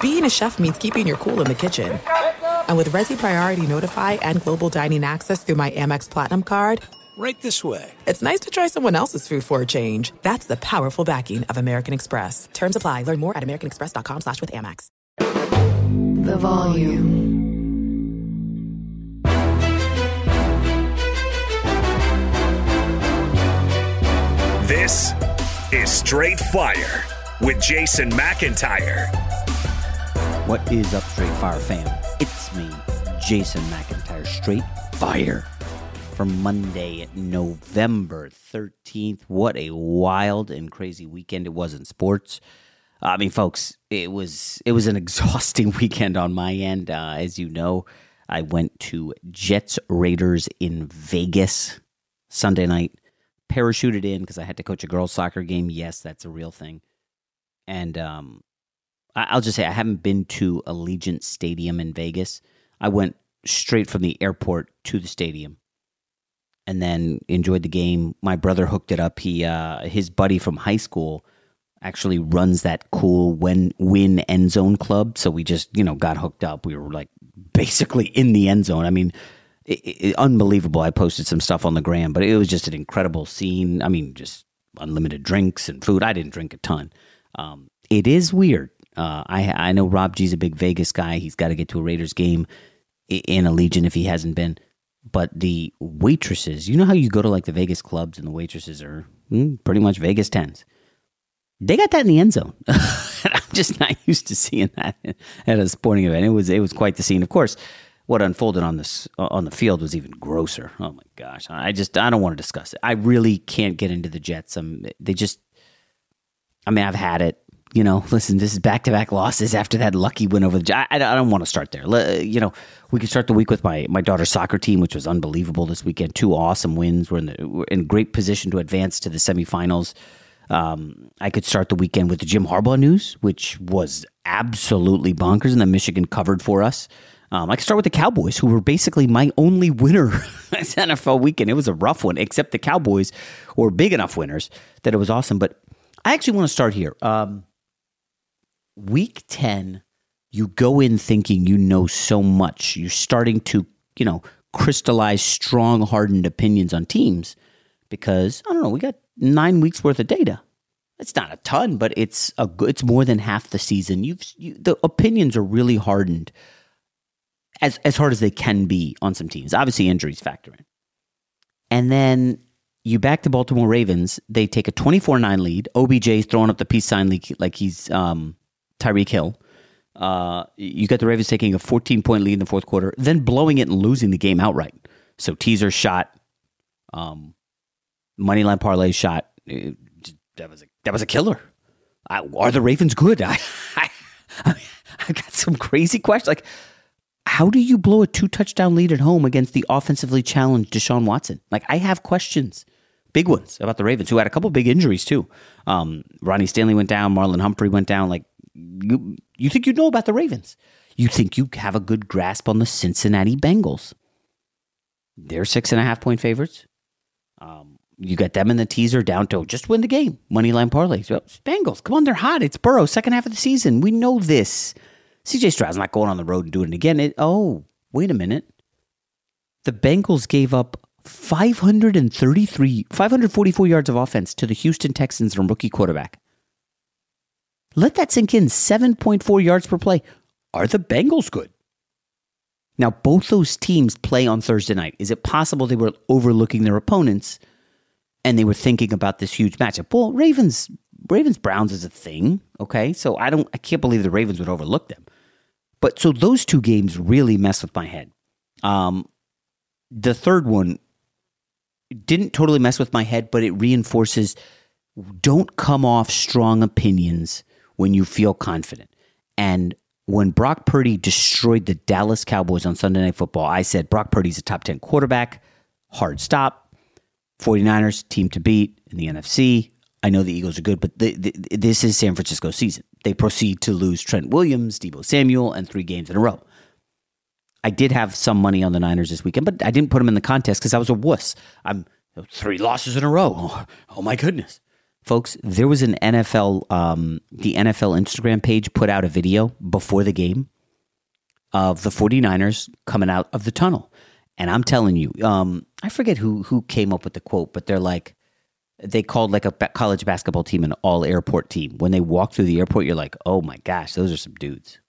Being a chef means keeping your cool in the kitchen. And with Resi Priority Notify and Global Dining Access through my Amex Platinum card... Right this way. It's nice to try someone else's food for a change. That's the powerful backing of American Express. Terms apply. Learn more at americanexpress.com/withAmex. The Volume. This is Straight Fire with Jason McIntyre. What is up, Straight Fire fam? It's me, Jason McIntyre. Straight Fire for Monday, November 13th. What a wild and crazy weekend it was in sports. I mean, folks, it was an exhausting weekend on my end. As you know, I went to Jets Raiders in Vegas Sunday night, parachuted in because I had to coach a girls' soccer game. Yes, that's a real thing. And I'll just say I haven't been to Allegiant Stadium in Vegas. I went straight from the airport to the stadium and then enjoyed the game. My brother hooked it up. He his buddy from high school actually runs that cool win end zone club. So we just, got hooked up. We were like basically in the end zone. I mean, unbelievable. I posted some stuff on the gram, but it was just an incredible scene. I mean, just unlimited drinks and food. I didn't drink a ton. It is weird. I know Rob G's a big Vegas guy. He's got to get to a Raiders game in Allegiant if he hasn't been. But the waitresses, you know how you go to like the Vegas clubs and the waitresses are pretty much Vegas 10s? They got that in the end zone. I'm just not used to seeing that at a sporting event. It was quite the scene. Of course, what unfolded on the field was even grosser. Oh my gosh. I don't want to discuss it. I really can't get into the Jets. I've had it. Listen, this is back-to-back losses after that lucky win over the Giants. I don't want to start there. We can start the week with my daughter's soccer team, which was unbelievable this weekend. Two awesome wins. We're in great position to advance to the semifinals. I could start the weekend with the Jim Harbaugh news, which was absolutely bonkers, and then Michigan covered for us. I could start with the Cowboys, who were basically my only winner this NFL weekend. It was a rough one, except the Cowboys were big enough winners that it was awesome. But I actually want to start here. Week 10, you go in thinking you know so much. You're starting to, crystallize strong, hardened opinions on teams because, we got 9 weeks worth of data. It's not a ton, but it's more than half the season. The opinions are really hardened as hard as they can be on some teams. Obviously, injuries factor in. And then you back the Baltimore Ravens. They take a 24-9 lead. OBJ's throwing up the peace sign like he's... Tyreek Hill. You got the Ravens taking a 14-point lead in the fourth quarter, then blowing it and losing the game outright. So teaser shot, moneyline parlay shot. That was a killer. Are the Ravens good? I got some crazy questions. Like, how do you blow a 2-touchdown lead at home against the offensively challenged Deshaun Watson? Like, I have questions. Big ones about the Ravens, who had a couple big injuries too. Ronnie Stanley went down. Marlon Humphrey went down. Like, you think you know about the Ravens. You think you have a good grasp on the Cincinnati Bengals. They're 6.5-point favorites. You got them in the teaser down to just win the game. Moneyline parlay. So, Bengals, come on, they're hot. It's Burrow, second half of the season. We know this. C.J. Stroud's not going on the road and doing it again. Wait a minute. The Bengals gave up 544 yards of offense to the Houston Texans and rookie quarterback. Let that sink in. 7.4 yards per play. Are the Bengals good? Now, both those teams play on Thursday night. Is it possible they were overlooking their opponents and they were thinking about this huge matchup? Well, Ravens-Browns is a thing, okay? So I can't believe the Ravens would overlook them. But so those two games really mess with my head. The third one didn't totally mess with my head, but it reinforces don't come off strong opinions when you feel confident. And when Brock Purdy destroyed the Dallas Cowboys on Sunday Night Football, I said Brock Purdy's a top 10 quarterback, hard stop, 49ers, team to beat in the NFC. I know the Eagles are good, but this is San Francisco season. They proceed to lose Trent Williams, Deebo Samuel, and 3 games in a row. I did have some money on the Niners this weekend, but I didn't put them in the contest because I was a wuss. 3 losses in a row. Oh my goodness. Folks, there was an NFL, the NFL Instagram page put out a video before the game of the 49ers coming out of the tunnel. And I'm telling you, I forget who came up with the quote, but they're like, they called like a college basketball team an all-airport team. When they walk through the airport, you're like, oh my gosh, those are some dudes.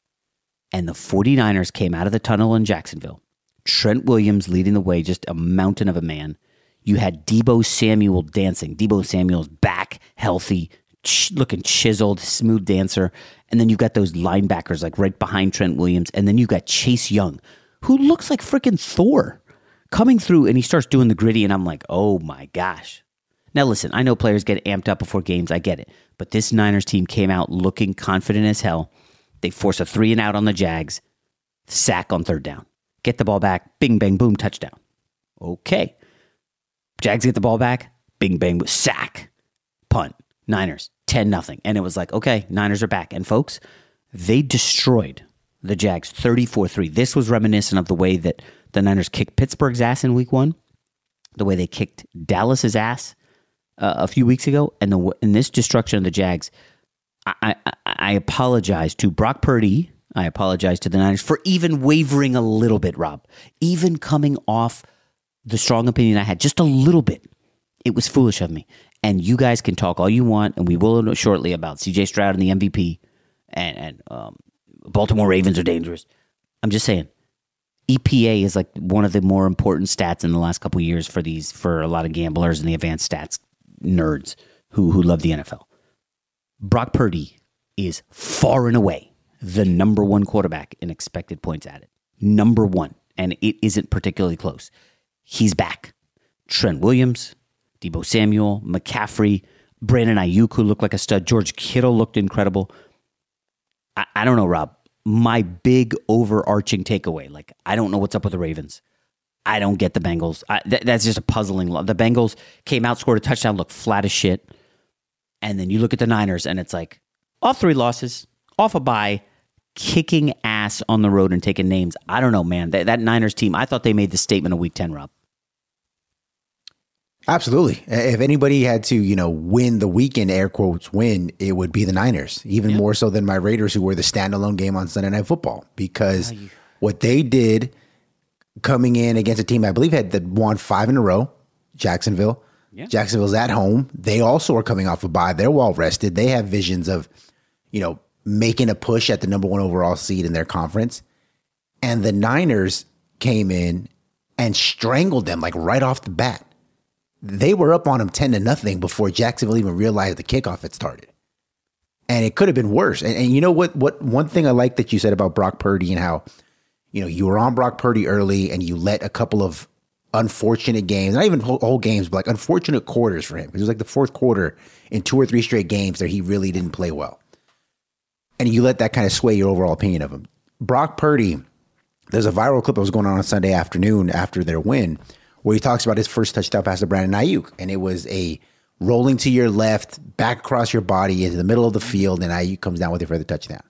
And the 49ers came out of the tunnel in Jacksonville. Trent Williams leading the way, just a mountain of a man. You had Deebo Samuel dancing. Deebo Samuel's back, healthy, looking chiseled, smooth dancer. And then you've got those linebackers like right behind Trent Williams. And then you got Chase Young, who looks like freaking Thor, coming through, and he starts doing the gritty, and I'm like, oh my gosh. Now listen, I know players get amped up before games. I get it. But this Niners team came out looking confident as hell. They force a 3-and-out on the Jags, sack on third down. Get the ball back, bing, bang, boom, touchdown. Okay. Jags get the ball back, bing, bang, sack, punt, Niners, 10-0. And it was like, okay, Niners are back. And folks, they destroyed the Jags 34-3. This was reminiscent of the way that the Niners kicked Pittsburgh's ass in week one, the way they kicked Dallas's ass a few weeks ago, and this destruction of the Jags. I apologize to Brock Purdy. I apologize to the Niners for even wavering a little bit, Rob, even coming off the strong opinion I had, just a little bit. It was foolish of me. And you guys can talk all you want, and we will know shortly about C.J. Stroud and the MVP, and Baltimore Ravens are dangerous. I'm just saying, EPA is like one of the more important stats in the last couple of years for a lot of gamblers and the advanced stats nerds who love the NFL. Brock Purdy is far and away the number one quarterback in expected points added. Number one, and it isn't particularly close. He's back. Trent Williams, Deebo Samuel, McCaffrey, Brandon Ayuk, who looked like a stud. George Kittle looked incredible. I don't know, Rob. My big overarching takeaway, like, I don't know what's up with the Ravens. I don't get the Bengals. That's just a puzzling love. The Bengals came out, scored a touchdown, looked flat as shit. And then you look at the Niners, and it's like, off 3 losses, off a bye, kicking ass on the road and taking names. I don't know, man. That Niners team, I thought they made the statement of week 10, Rob. Absolutely. If anybody had to, win the weekend, air quotes, win, it would be the Niners, even more so than my Raiders, who were the standalone game on Sunday Night Football, because what they did coming in against a team I believe had won 5 in a row, Jacksonville. Yeah. Jacksonville's at home. They also are coming off a bye. They're well rested. They have visions of, making a push at the number 1 overall seed in their conference. And the Niners came in and strangled them like right off the bat. They were up on them 10-0 before Jacksonville even realized the kickoff had started. And it could have been worse. And you know what one thing I like that you said about Brock Purdy and how, you were on Brock Purdy early and you let a couple of unfortunate games, not even whole games, but like unfortunate quarters for him. It was like the fourth quarter in 2 or 3 straight games that he really didn't play well. And you let that kind of sway your overall opinion of him. Brock Purdy, there's a viral clip that was going on Sunday afternoon after their win where he talks about his first touchdown pass to Brandon Ayuk. And it was a rolling to your left, back across your body into the middle of the field, and Ayuk comes down with a further touchdown.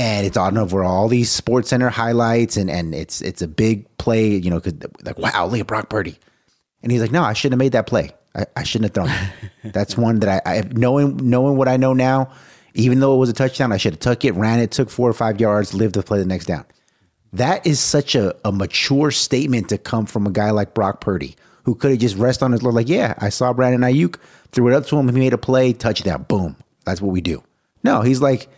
And it's on over all these Sports Center highlights, and it's a big play, cause like, wow, look at Brock Purdy. And he's like, no, I shouldn't have made that play. I shouldn't have thrown it. That's one that I knowing what I know now, even though it was a touchdown, I should have took it, ran it, took 4 or 5 yards, lived to play the next down. That is such a mature statement to come from a guy like Brock Purdy, who could have just rested on his laurels, like, yeah, I saw Brandon Ayuk, threw it up to him, he made a play, touchdown, boom. That's what we do. No, he's like,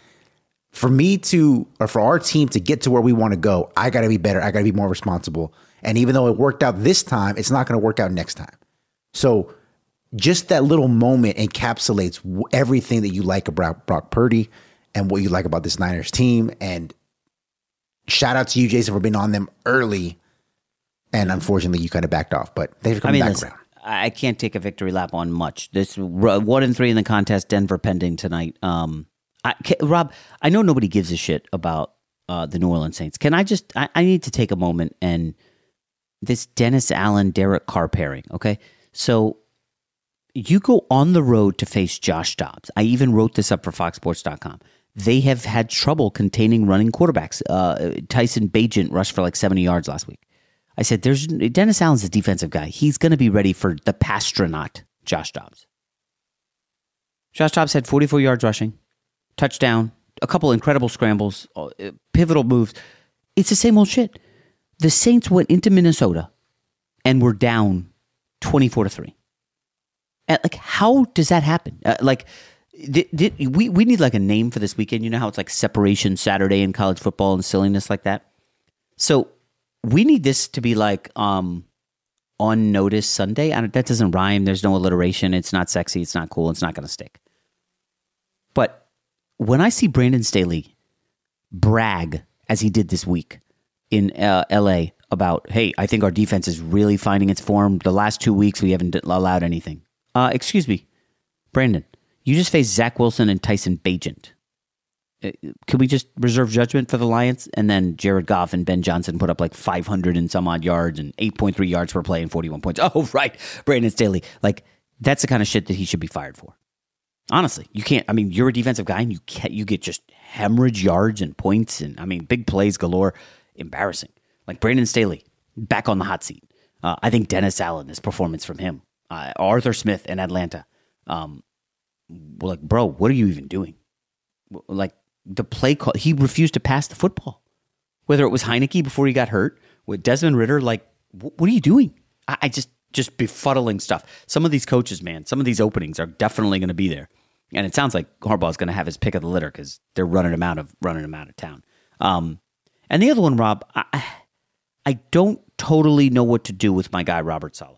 for me to, or for our team to get to where we want to go, I got to be better. I got to be more responsible. And even though it worked out this time, it's not going to work out next time. So just that little moment encapsulates everything that you like about Brock Purdy and what you like about this Niners team. And shout out to you, Jason, for being on them early. And unfortunately, you kind of backed off, but they've come back around. I can't take a victory lap on much. This 1-3 in the contest, Denver pending tonight. Rob, I know nobody gives a shit about the New Orleans Saints. Can I just, I need to take a moment and this Dennis Allen, Derek Carr pairing, okay? So you go on the road to face Josh Dobbs. I even wrote this up for FoxSports.com. They have had trouble containing running quarterbacks. Tyson Bagent rushed for like 70 yards last week. I said, "There's Dennis Allen's a defensive guy. He's going to be ready for the pastronaut, Josh Dobbs." Josh Dobbs had 44 yards rushing, touchdown, a couple incredible scrambles, pivotal moves. It's the same old shit. The Saints went into Minnesota and were down 24-3. Like, how does that happen? We need like a name for this weekend. You know how it's like separation Saturday in college football and silliness like that? So we need this to be like on notice Sunday. That doesn't rhyme. There's no alliteration. It's not sexy. It's not cool. It's not going to stick. But when I see Brandon Staley brag as he did this week in L.A. about, hey, I think our defense is really finding its form. The last 2 weeks, we haven't allowed anything. Excuse me, Brandon, you just faced Zach Wilson and Tyson Bagent. Can we just reserve judgment for the Lions? And then Jared Goff and Ben Johnson put up like 500 and some odd yards and 8.3 yards per play and 41 points. Oh, right. Brandon Staley. Like, that's the kind of shit that he should be fired for. Honestly, you can't. I mean, you're a defensive guy and you get just hemorrhage yards and points and, I mean, big plays galore. Embarrassing. Like, Brandon Staley, back on the hot seat. I think Dennis Allen, this performance from him. Arthur Smith in Atlanta. Like, bro, what are you even doing? Like, the play call, he refused to pass the football. Whether it was Heineke before he got hurt, with Desmond Ridder, like, what are you doing? I just befuddling stuff. Some of these coaches, man, some of these openings are definitely going to be there. And it sounds like Harbaugh's going to have his pick of the litter because they're running him out of town. And the other one, Rob, I don't totally know what to do with my guy, Robert Saleh.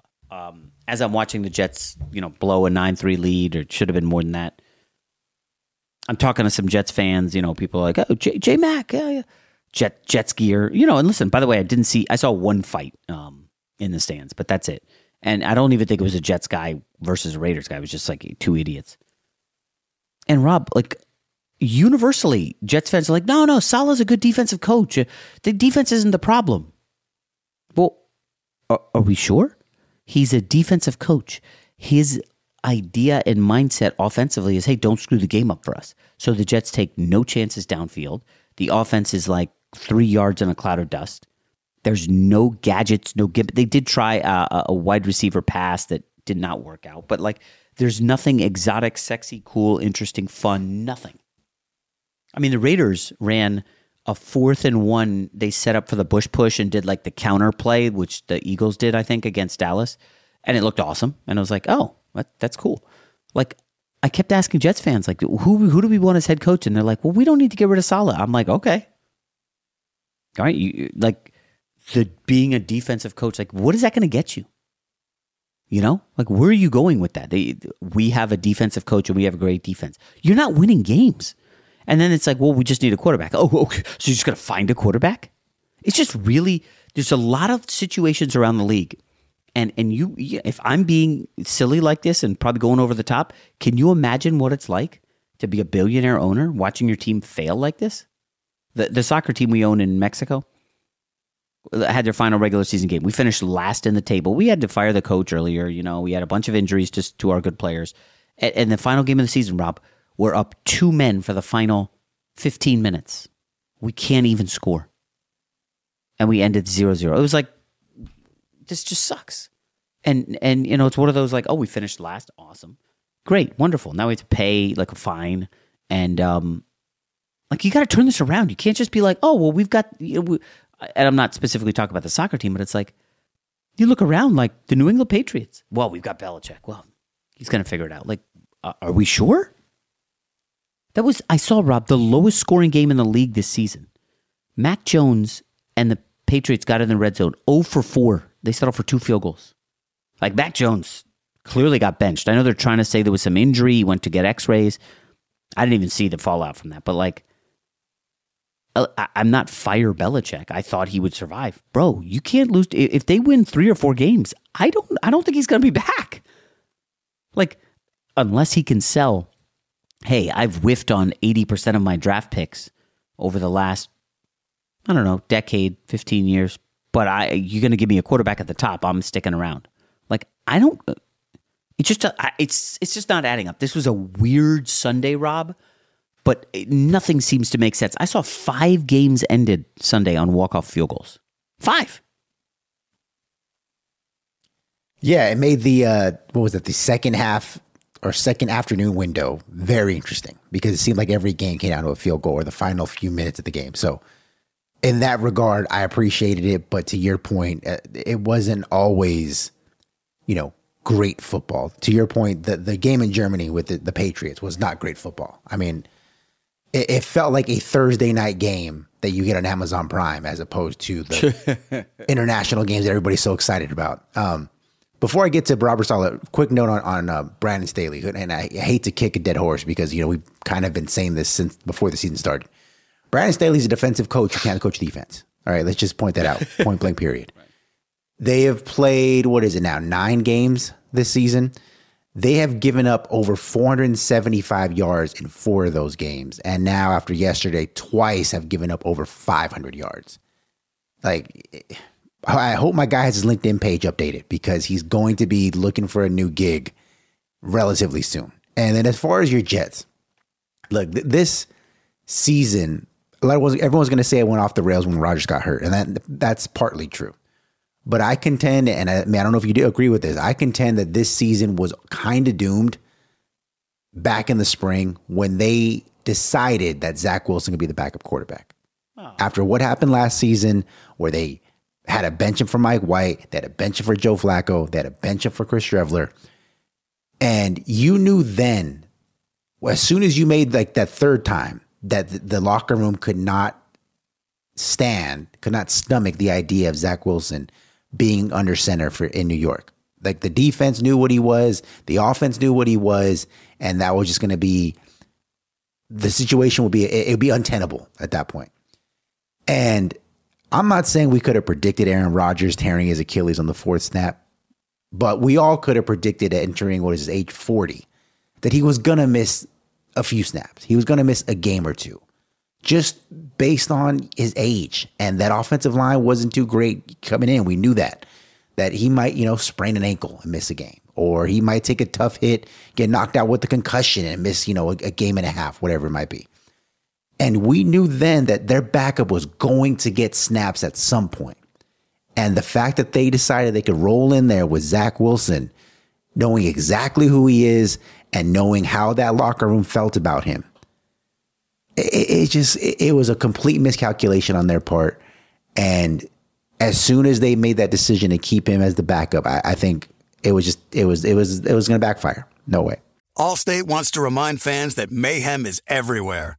As I'm watching the Jets, blow a 9-3 lead, or it should have been more than that. I'm talking to some Jets fans, people are like, oh, J. Mac, yeah. Jets gear, and listen, by the way, I saw one fight in the stands, but that's it. And I don't even think it was a Jets guy versus a Raiders guy. It was just like two idiots. And Rob, like, universally, Jets fans are like, no, Saleh's a good defensive coach. The defense isn't the problem. Well, are we sure? He's a defensive coach. His idea and mindset offensively is, hey, don't screw the game up for us. So the Jets take no chances downfield. The offense is like 3 yards in a cloud of dust. There's no gadgets, no gimmick. They did try a wide receiver pass that did not work out, but like there's nothing exotic, sexy, cool, interesting, fun, nothing. I mean, the Raiders ran a 4th and 1. They set up for the Bush push and did like the counter play, which the Eagles did, I think, against Dallas. And it looked awesome. And I was like, oh, that's cool. Like, I kept asking Jets fans, like, who do we want as head coach? And they're like, well, we don't need to get rid of Saleh. I'm like, okay. All right. Being a defensive coach, like, what is that going to get you? Like, where are you going with that? We have a defensive coach and we have a great defense. You're not winning games. And then it's like, well, we just need a quarterback. Oh, okay. So you're just going to find a quarterback? It's just really, there's a lot of situations around the league. And you, if I'm being silly like this and probably going over the top, can you imagine what it's like to be a billionaire owner watching your team fail like this? The soccer team we own in Mexico had their final regular season game. We finished last in the table. We had to fire the coach earlier. We had a bunch of injuries to our good players. And the final game of the season, Rob, we're up 2 men for the final 15 minutes. We can't even score. And we ended 0-0. It was like, this just sucks. And it's one of those like, oh, we finished last. Awesome. Great. Wonderful. Now we have to pay like a fine. And you got to turn this around. You can't just be like, oh, well, we've got, and I'm not specifically talking about the soccer team, but it's like, you look around like the New England Patriots. Well, we've got Belichick. Well, he's going to figure it out. Like, are we sure? That was, I saw, Rob, the lowest scoring game in the league this season. Mac Jones and the Patriots got in the red zone 0 for 4. They settled for 2 field goals. Like, Mac Jones clearly got benched. I know they're trying to say there was some injury. He went to get x-rays. I didn't even see the fallout from that. But, like, I'm not fire Belichick. I thought he would survive. Bro, you can't lose. If they win 3 or 4 games, I don't think he's going to be back. Like, unless he can sell, hey, I've whiffed on 80% of my draft picks over the last, I don't know, decade, 15 years, but you're going to give me a quarterback at the top, I'm sticking around. Like, I don't, it's just not adding up. This was a weird Sunday, Rob, but nothing seems to make sense. I saw 5 games ended Sunday on walk-off field goals. 5. Yeah, it made the, what was it, the second half or second afternoon window very interesting because it seemed like every game came down to a field goal or the final few minutes of the game. So in that regard, I appreciated it. But to your point, it wasn't always, you know, great football. To your point, the game in Germany with the Patriots was not great football. I mean, it felt like a Thursday night game that you get on Amazon Prime as opposed to the international games that everybody's so excited about. Before I get to Robert Saleh, quick note on Brandon Staley. And I hate to kick a dead horse because, you know, we've kind of been saying this since before the season started. Brandon Staley's a defensive coach who can't coach defense. All right, let's just point that out. Point blank, period. Right. They have played, 9 games this season. They have given up over 475 yards in 4 of those games. And now after yesterday, twice have given up over 500 yards. Like, I hope my guy has his LinkedIn page updated because he's going to be looking for a new gig relatively soon. And then as far as your Jets, look, this season, everyone's going to say it went off the rails when Rodgers got hurt, and that's partly true. But I contend, and I don't know if you do agree with this, I contend that this season was kind of doomed back in the spring when they decided that Zach Wilson could be the backup quarterback. Oh. After what happened last season where they had a bench in for Mike White, they had a bench in for Joe Flacco, they had a bench in for Chris Streveler, and you knew then, as soon as you made like that third time, that the locker room could not stomach the idea of Zach Wilson being under center in New York. Like, the defense knew what he was, the offense knew what he was, and that was just going to be, the situation would be, it would be untenable at that point. And I'm not saying we could have predicted Aaron Rodgers tearing his Achilles on the 4th snap, but we all could have predicted at entering age 40 that he was going to miss a few snaps. He was going to miss a game or two just based on his age. And that offensive line wasn't too great coming in. We knew that he might, sprain an ankle and miss a game, or he might take a tough hit, get knocked out with a concussion and miss, a game and a half, whatever it might be. And we knew then that their backup was going to get snaps at some point. And the fact that they decided they could roll in there with Zach Wilson, knowing exactly who he is and knowing how that locker room felt about him, it was a complete miscalculation on their part. And as soon as they made that decision to keep him as the backup, I think it was going to backfire. No way. Allstate wants to remind fans that mayhem is everywhere,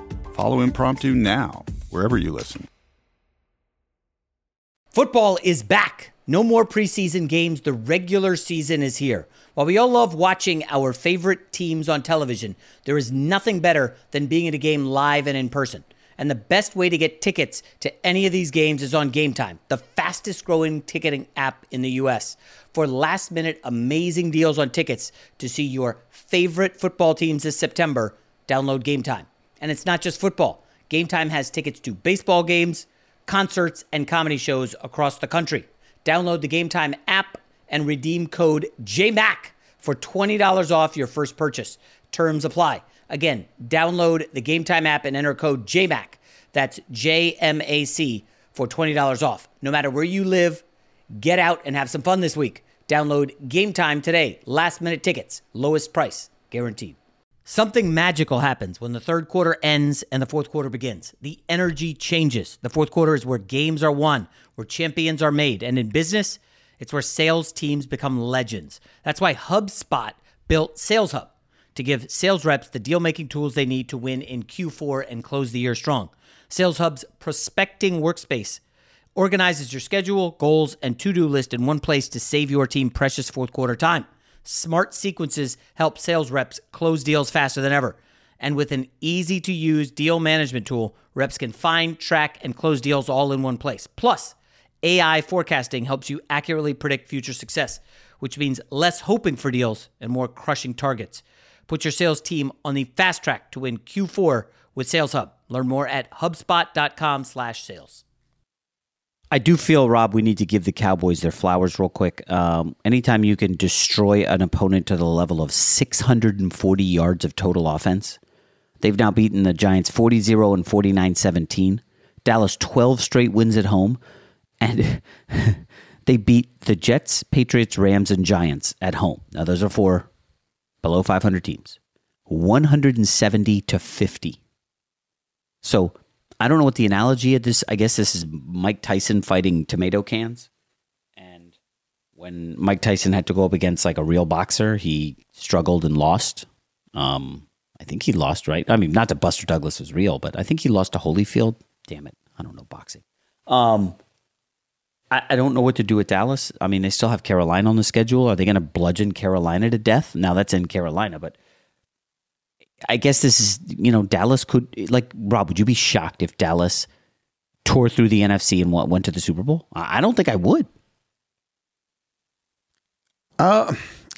Follow Impromptu now, wherever you listen. Football is back. No more preseason games. The regular season is here. While we all love watching our favorite teams on television, there is nothing better than being at a game live and in person. And the best way to get tickets to any of these games is on GameTime, the fastest growing ticketing app in the U.S. for last minute amazing deals on tickets to see your favorite football teams this September. Download GameTime. And it's not just football. GameTime has tickets to baseball games, concerts, and comedy shows across the country. Download the GameTime app and redeem code JMAC for $20 off your first purchase. Terms apply. Again, download the GameTime app and enter code JMAC. That's J-M-A-C for $20 off. No matter where you live, get out and have some fun this week. Download GameTime today. Last-minute tickets, lowest price, guaranteed. Something magical happens when the third quarter ends and the fourth quarter begins. The energy changes. The fourth quarter is where games are won, where champions are made. And in business, it's where sales teams become legends. That's why HubSpot built Sales Hub to give sales reps the deal-making tools they need to win in Q4 and close the year strong. Sales Hub's prospecting workspace organizes your schedule, goals, and to-do list in one place to save your team precious fourth quarter time. Smart sequences help sales reps close deals faster than ever. And with an easy-to-use deal management tool, reps can find, track, and close deals all in one place. Plus, AI forecasting helps you accurately predict future success, which means less hoping for deals and more crushing targets. Put your sales team on the fast track to win Q4 with Sales Hub. Learn more at hubspot.com/sales. I do feel, Rob, we need to give the Cowboys their flowers real quick. Anytime you can destroy an opponent to the level of 640 yards of total offense, they've now beaten the Giants 40-0 and 49-17. Dallas 12 straight wins at home, and they beat the Jets, Patriots, Rams, and Giants at home. Now, those are four below 500 teams, 170-50. So, I don't know what the analogy of this, I guess this is Mike Tyson fighting tomato cans. And when Mike Tyson had to go up against like a real boxer, he struggled and lost. I think he lost, right? I mean, not that Buster Douglas was real, but I think he lost to Holyfield. Damn it. I don't know boxing. I don't know what to do with Dallas. I mean, they still have Carolina on the schedule. Are they going to bludgeon Carolina to death? Now that's in Carolina, but I guess this is, you know, Dallas could, like, Rob, would you be shocked if Dallas tore through the NFC and went to the Super Bowl? I don't think I would.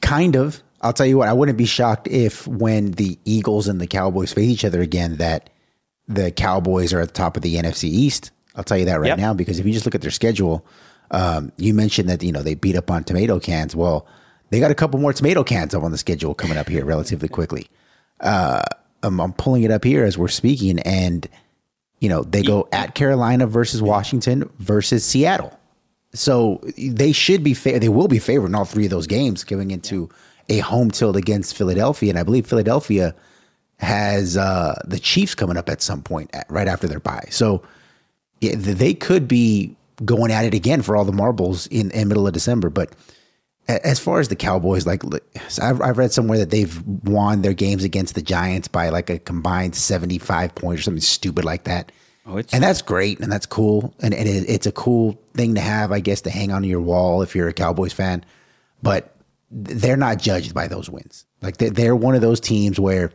Kind of. I'll tell you what, I wouldn't be shocked if when the Eagles and the Cowboys face each other again that the Cowboys are at the top of the NFC East. I'll tell you that right now, because if you just look at their schedule, you mentioned that, you know, they beat up on tomato cans. Well, they got a couple more tomato cans up on the schedule coming up here relatively quickly. I'm pulling it up here as we're speaking, and you know they go at Carolina versus Washington versus Seattle, so they should be they will be favored in all three of those games going into a home tilt against Philadelphia, and I believe Philadelphia has the Chiefs coming up at some point right after their bye, so yeah, they could be going at it again for all the marbles in middle of December, but. As far as the Cowboys, like I've read somewhere that they've won their games against the Giants by like a combined 75 points or something stupid like that. Oh, it's and that's great and that's cool. And it's a cool thing to have, I guess, to hang on your wall if you're a Cowboys fan. But they're not judged by those wins. Like they're one of those teams where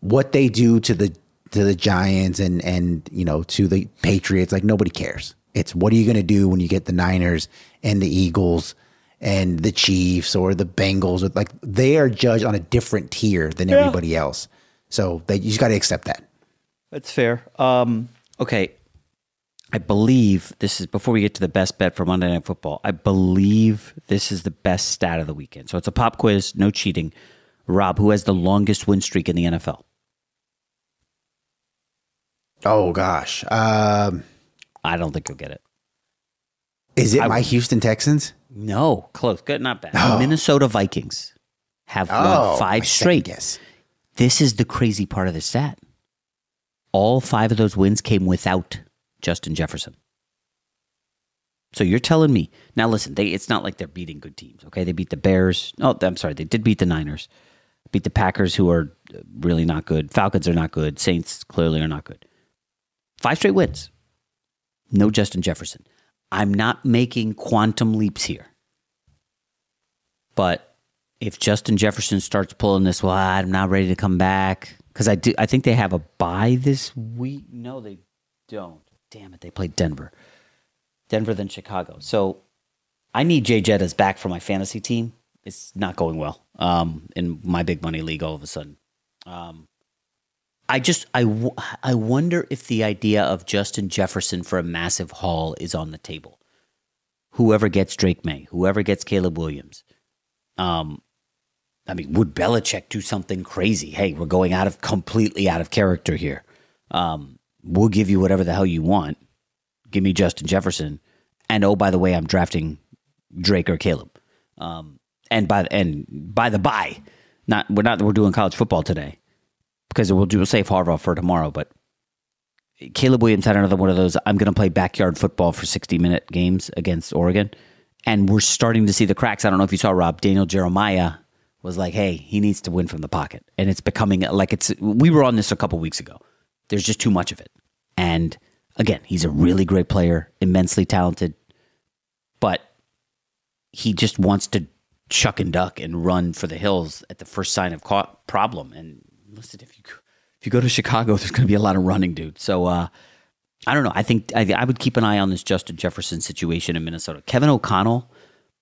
what they do to the Giants and you know to the Patriots, like nobody cares. It's what are you going to do when you get the Niners and the Eagles and the Chiefs or the Bengals, like they are judged on a different tier than everybody else. So you just got to accept that. That's fair. Okay. I believe this is, before we get to the best bet for Monday Night Football, I believe this is the best stat of the weekend. So it's a pop quiz, no cheating. Rob, who has the longest win streak in the NFL? Oh, gosh. I don't think you'll get it. Is it my Houston Texans? No, close. Good, not bad. Oh. Minnesota Vikings have won five straight. Yes. This is the crazy part of the stat. All five of those wins came without Justin Jefferson. So you're telling me, now listen, it's not like they're beating good teams, okay? They beat the Bears. Oh, I'm sorry, they did beat the Niners. Beat the Packers, who are really not good. Falcons are not good. Saints clearly are not good. Five straight wins. No Justin Jefferson. I'm not making quantum leaps here. But if Justin Jefferson starts pulling this, well, I'm not ready to come back. Because I think they have a bye this week. No, they don't. Damn it, they played Denver. Denver, then Chicago. So I need Jay Jettas back for my fantasy team. It's not going well in my big money league all of a sudden. I wonder if the idea of Justin Jefferson for a massive haul is on the table. Whoever gets Drake May, whoever gets Caleb Williams. Would Belichick do something crazy? Hey, we're going completely out of character here. We'll give you whatever the hell you want. Give me Justin Jefferson. And oh, by the way, I'm drafting Drake or Caleb. And by the bye, we're doing college football today because we'll do a safe harbor for tomorrow. But Caleb Williams had another one of those. I'm going to play backyard football for 60-minute games against Oregon, and we're starting to see the cracks. I don't know if you saw, Rob, Daniel Jeremiah was like, "Hey, he needs to win from the pocket," and it's becoming like it's. We were on this a couple weeks ago. There's just too much of it, and again, he's a really great player, immensely talented, but he just wants to chuck and duck and run for the hills at the first sign of problem. And listen, if you go to Chicago, there's going to be a lot of running, dude. So I don't know. I think I would keep an eye on this Justin Jefferson situation in Minnesota. Kevin O'Connell,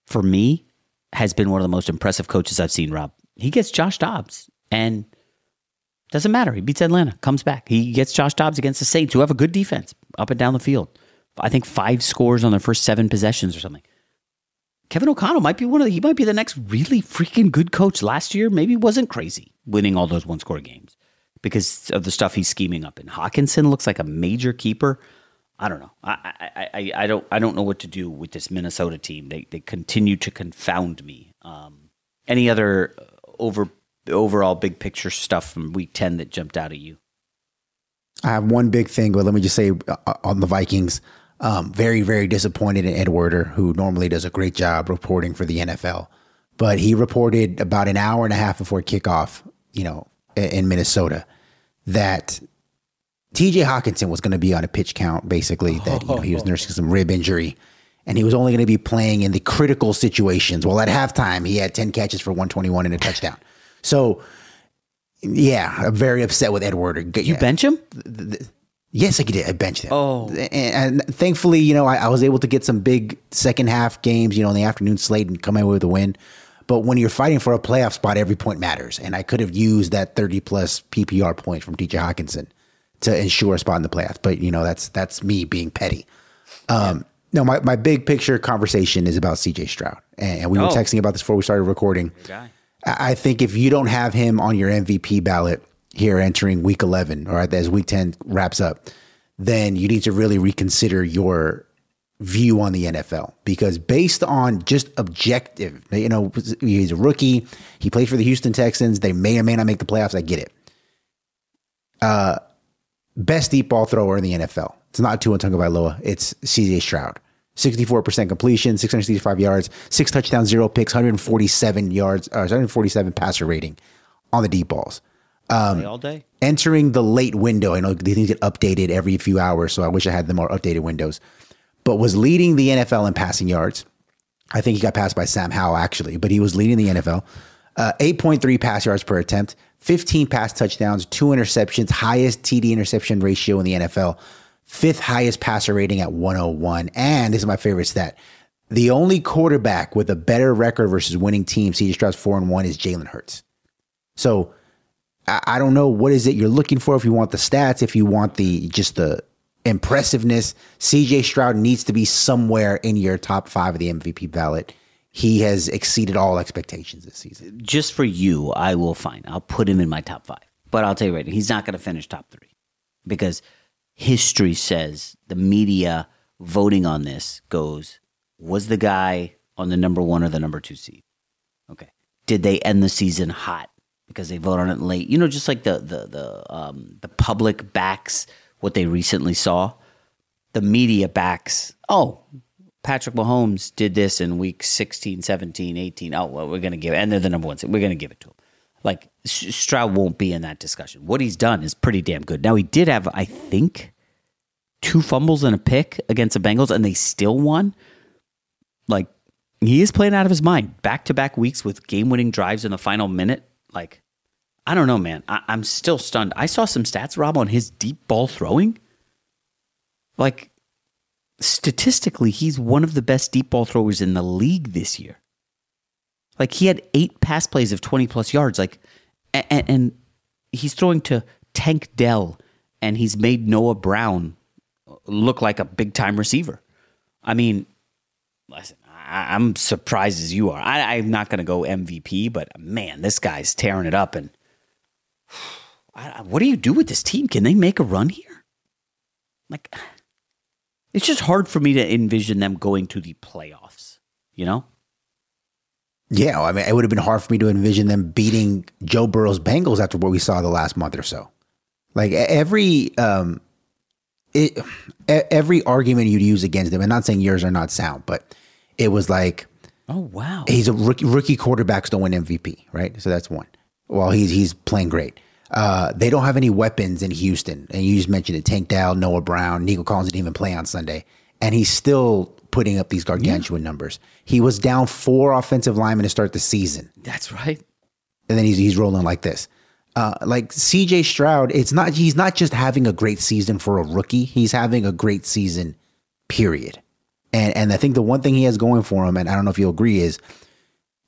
for me, has been one of the most impressive coaches I've seen, Rob. He gets Josh Dobbs, and doesn't matter. He beats Atlanta, comes back. He gets Josh Dobbs against the Saints, who have a good defense up and down the field. I think 5 scores on their first 7 possessions or something. Kevin O'Connell might be he might be the next really freaking good coach. Last year, maybe wasn't crazy winning all those one-score games because of the stuff he's scheming up. And Hawkinson looks like a major keeper. I don't know. I don't know what to do with this Minnesota team. They continue to confound me. Any other overall big picture stuff from Week 10 that jumped out at you? I have one big thing, but let me just say on the Vikings. Very, very disappointed in Ed Werder, who normally does a great job reporting for the NFL. But he reported about an hour and a half before kickoff, in Minnesota, that TJ Hawkinson was going to be on a pitch count, basically, that he was nursing some rib injury. And he was only going to be playing in the critical situations. Well, at halftime, he had 10 catches for 121 and a touchdown. So, yeah, I'm very upset with Ed Werder. You bench him? Yes, I did. I benched him. Oh. And thankfully, I was able to get some big second half games, in the afternoon slate and come away with a win. But when you're fighting for a playoff spot, every point matters. And I could have used that 30-plus PPR point from TJ Hawkinson to ensure a spot in the playoffs. But, that's me being petty. No, my big picture conversation is about C.J. Stroud. And we were texting about this before we started recording. I think if you don't have him on your MVP ballot here entering week 11, or as week 10 wraps up, then you need to really reconsider your view on the NFL, because based on just objective, he's a rookie. He played for the Houston Texans. They may or may not make the playoffs. I get it. Best deep ball thrower in the NFL. It's not Tua Tagovailoa. It's C.J. Stroud. 64% completion, 665 yards, 6 touchdowns, 0 picks, 147 yards, 147 passer rating on the deep balls. All day? Entering the late window. I know these things get updated every few hours, so I wish I had the more updated windows. But was leading the NFL in passing yards. I think he got passed by Sam Howell, actually, but he was leading the NFL. 8.3 pass yards per attempt, 15 pass touchdowns, 2 interceptions, highest TD interception ratio in the NFL, 5th highest passer rating at 101. And this is my favorite stat. The only quarterback with a better record versus winning team, C.J. Stroud's 4-1, is Jalen Hurts. So I don't know what is it you're looking for. If you want the stats, if you want the just the impressiveness, C.J. Stroud needs to be somewhere in your top five of the MVP ballot. He has exceeded all expectations this season. Just for you, I will find. I'll put him in my top five. But I'll tell you right now, he's not going to finish top three because history says the media voting on this goes, was the guy on the number one or the number two seed? Okay. Did they end the season hot because they vote on it late? You know, just like the public backs what they recently saw. The media backs, oh, Patrick Mahomes did this in week 16, 17, 18. Oh, well, we're going to give it. And they're the number one seed. We're going to give it to him. Like, Stroud won't be in that discussion. What he's done is pretty damn good. Now, he did have, I think, 2 fumbles and a pick against the Bengals, and they still won. Like, he is playing out of his mind. Back-to-back weeks with game-winning drives in the final minute. Like, I don't know, man. I'm still stunned. I saw some stats, Rob, on his deep ball throwing. Like, statistically, he's one of the best deep ball throwers in the league this year. Like, he had 8 pass plays of 20-plus yards. Like, and he's throwing to Tank Dell, and he's made Noah Brown look like a big-time receiver. I mean, listen, I'm surprised as you are. I'm not going to go MVP, but man, this guy's tearing it up. And what do you do with this team? Can they make a run here? Like, it's just hard for me to envision them going to the playoffs, you know? Yeah, I mean, it would have been hard for me to envision them beating Joe Burrow's Bengals after what we saw the last month or so. Like, every argument you'd use against them, and not saying yours are not sound, but it was like, oh, wow, he's a rookie quarterbacks don't win MVP, right? So that's one. Well, he's playing great. They don't have any weapons in Houston. And you just mentioned it, Tank Dell, Noah Brown, Nico Collins didn't even play on Sunday. And he's still putting up these gargantuan numbers. He was down 4 offensive linemen to start the season. That's right. And then he's rolling like this. Like C.J. Stroud, he's not just having a great season for a rookie. He's having a great season, period. And I think the one thing he has going for him, and I don't know if you'll agree, is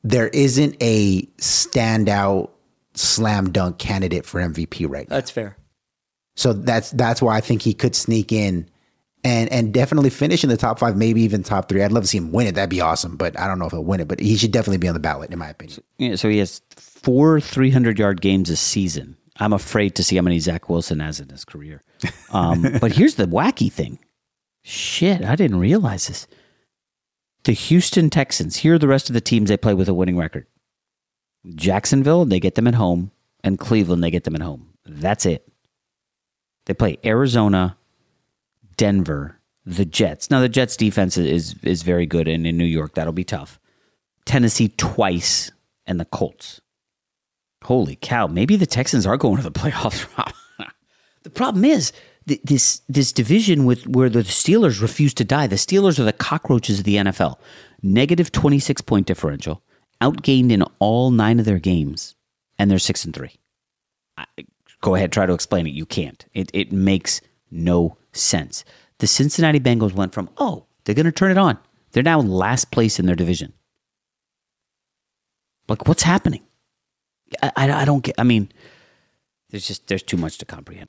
there isn't a standout slam dunk candidate for MVP right now. That's fair. So that's why I think he could sneak in and definitely finish in the top 5, maybe even top 3. I'd love to see him win it. That'd be awesome. But I don't know if he'll win it. But he should definitely be on the ballot, in my opinion. So he has 4 300-yard games a season. I'm afraid to see how many Zach Wilson has in his career. But here's the wacky thing. Shit, I didn't realize this. The Houston Texans, here are the rest of the teams they play with a winning record. Jacksonville, they get them at home. And Cleveland, they get them at home. That's it. They play Arizona, Denver, the Jets. Now, the Jets' defense is very good, and in New York, that'll be tough. Tennessee twice, and the Colts. Holy cow, maybe the Texans are going to the playoffs. The problem is, this division with where the Steelers refuse to die. The Steelers are the cockroaches of the NFL. Negative 26-point differential, outgained in all 9 of their games, and they're 6-3. Go ahead, try to explain it. You can't. It makes no sense. The Cincinnati Bengals went from, oh, they're going to turn it on. They're now last place in their division. Like, what's happening? I don't get, I mean, there's too much to comprehend.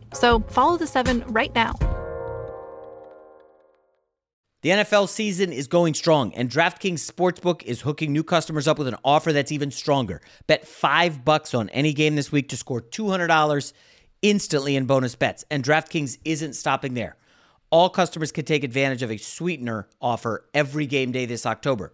So follow The Seven right now. The NFL season is going strong, and DraftKings Sportsbook is hooking new customers up with an offer that's even stronger. Bet $5 on any game this week to score $200 instantly in bonus bets. And DraftKings isn't stopping there. All customers can take advantage of a sweetener offer every game day this October.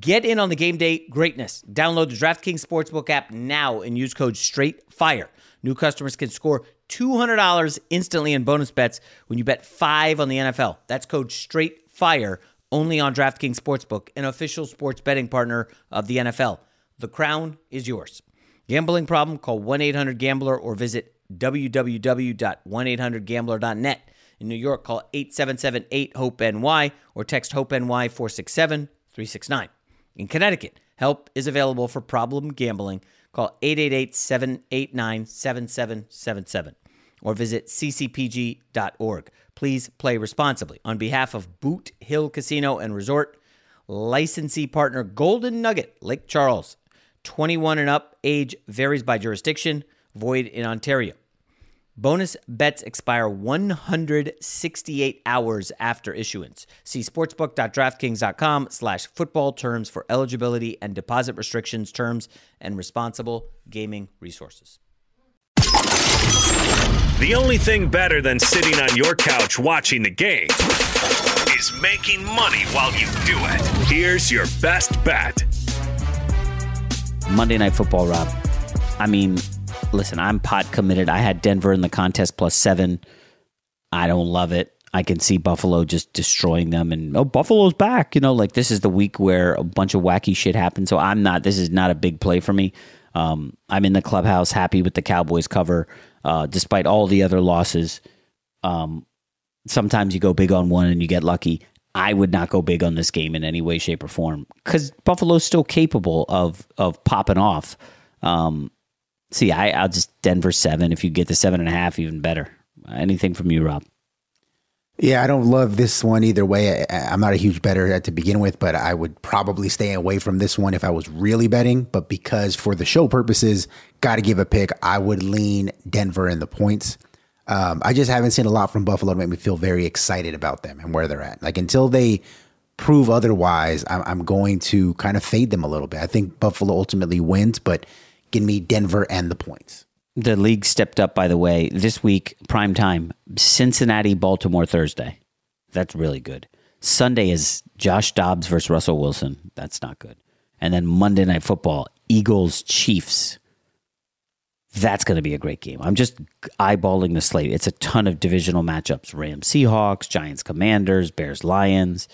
Get in on the game day greatness. Download the DraftKings Sportsbook app now and use code STRAIGHTFIRE. New customers can score $200 instantly in bonus bets when you bet $5 on the NFL. That's code STRAIGHTFIRE, only on DraftKings Sportsbook, an official sports betting partner of the NFL. The crown is yours. Gambling problem? Call 1-800-GAMBLER or visit www.1800gambler.net. In New York, call 877-8-HOPE-NY or text HOPE-NY 467-369. In Connecticut, help is available for problem gambling. Call 888-789-7777 or visit ccpg.org. Please play responsibly. On behalf of Boot Hill Casino and Resort, licensee partner Golden Nugget, Lake Charles. 21 and up, age varies by jurisdiction. Void in Ontario. Bonus bets expire 168 hours after issuance. See sportsbook.draftkings.com/football terms for eligibility and deposit restrictions, terms, and responsible gaming resources. The only thing better than sitting on your couch watching the game is making money while you do it. Here's your best bet. Monday Night Football, Rob. I mean, listen, I'm pot committed. I had Denver in the contest +7. I don't love it. I can see Buffalo just destroying them. And, oh, Buffalo's back. You know, like, this is the week where a bunch of wacky shit happens. So this is not a big play for me. I'm in the clubhouse happy with the Cowboys cover, despite all the other losses. Sometimes you go big on one and you get lucky. I would not go big on this game in any way, shape, or form because Buffalo's still capable of popping off. I'll just Denver 7. If you get the 7.5, even better. Anything from you, Rob? Yeah, I don't love this one either way. I'm not a huge bettor to begin with, but I would probably stay away from this one if I was really betting. But because for the show purposes, got to give a pick, I would lean Denver in the points. I just haven't seen a lot from Buffalo to make me feel very excited about them and where they're at. Like, until they prove otherwise, I'm going to kind of fade them a little bit. I think Buffalo ultimately wins, but give me Denver and the points. The league stepped up, by the way, this week, prime time, Cincinnati, Baltimore Thursday. That's really good. Sunday is Josh Dobbs versus Russell Wilson. That's not good. And then Monday Night Football, Eagles, Chiefs. That's going to be a great game. I'm just eyeballing the slate. It's a ton of divisional matchups. Rams, Seahawks, Giants, Commanders, Bears, Lions.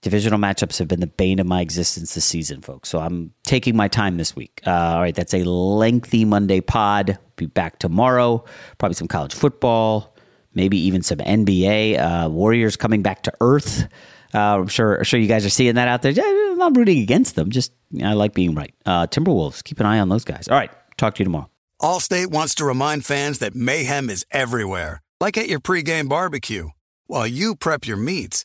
Divisional matchups have been the bane of my existence this season, folks. So I'm taking my time this week. All right, that's a lengthy Monday pod. Be back tomorrow. Probably some college football, maybe even some NBA. Warriors coming back to earth. I'm sure you guys are seeing that out there. Yeah, I'm not rooting against them. Just, you know, I like being right. Timberwolves, keep an eye on those guys. All right, talk to you tomorrow. Allstate wants to remind fans that mayhem is everywhere, like at your pregame barbecue. While you prep your meats,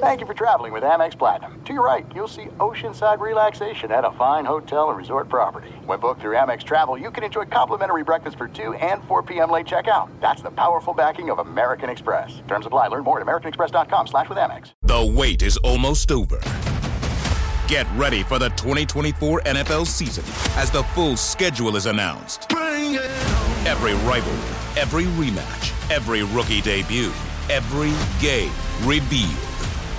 Thank you for traveling with Amex Platinum. To your right, you'll see oceanside relaxation at a fine hotel and resort property. When booked through Amex Travel, you can enjoy complimentary breakfast for 2 and 4 p.m. late checkout. That's the powerful backing of American Express. Terms apply. Learn more at americanexpress.com/withAmex. The wait is almost over. Get ready for the 2024 NFL season as the full schedule is announced. Every rivalry, every rematch, every rookie debut, every game revealed.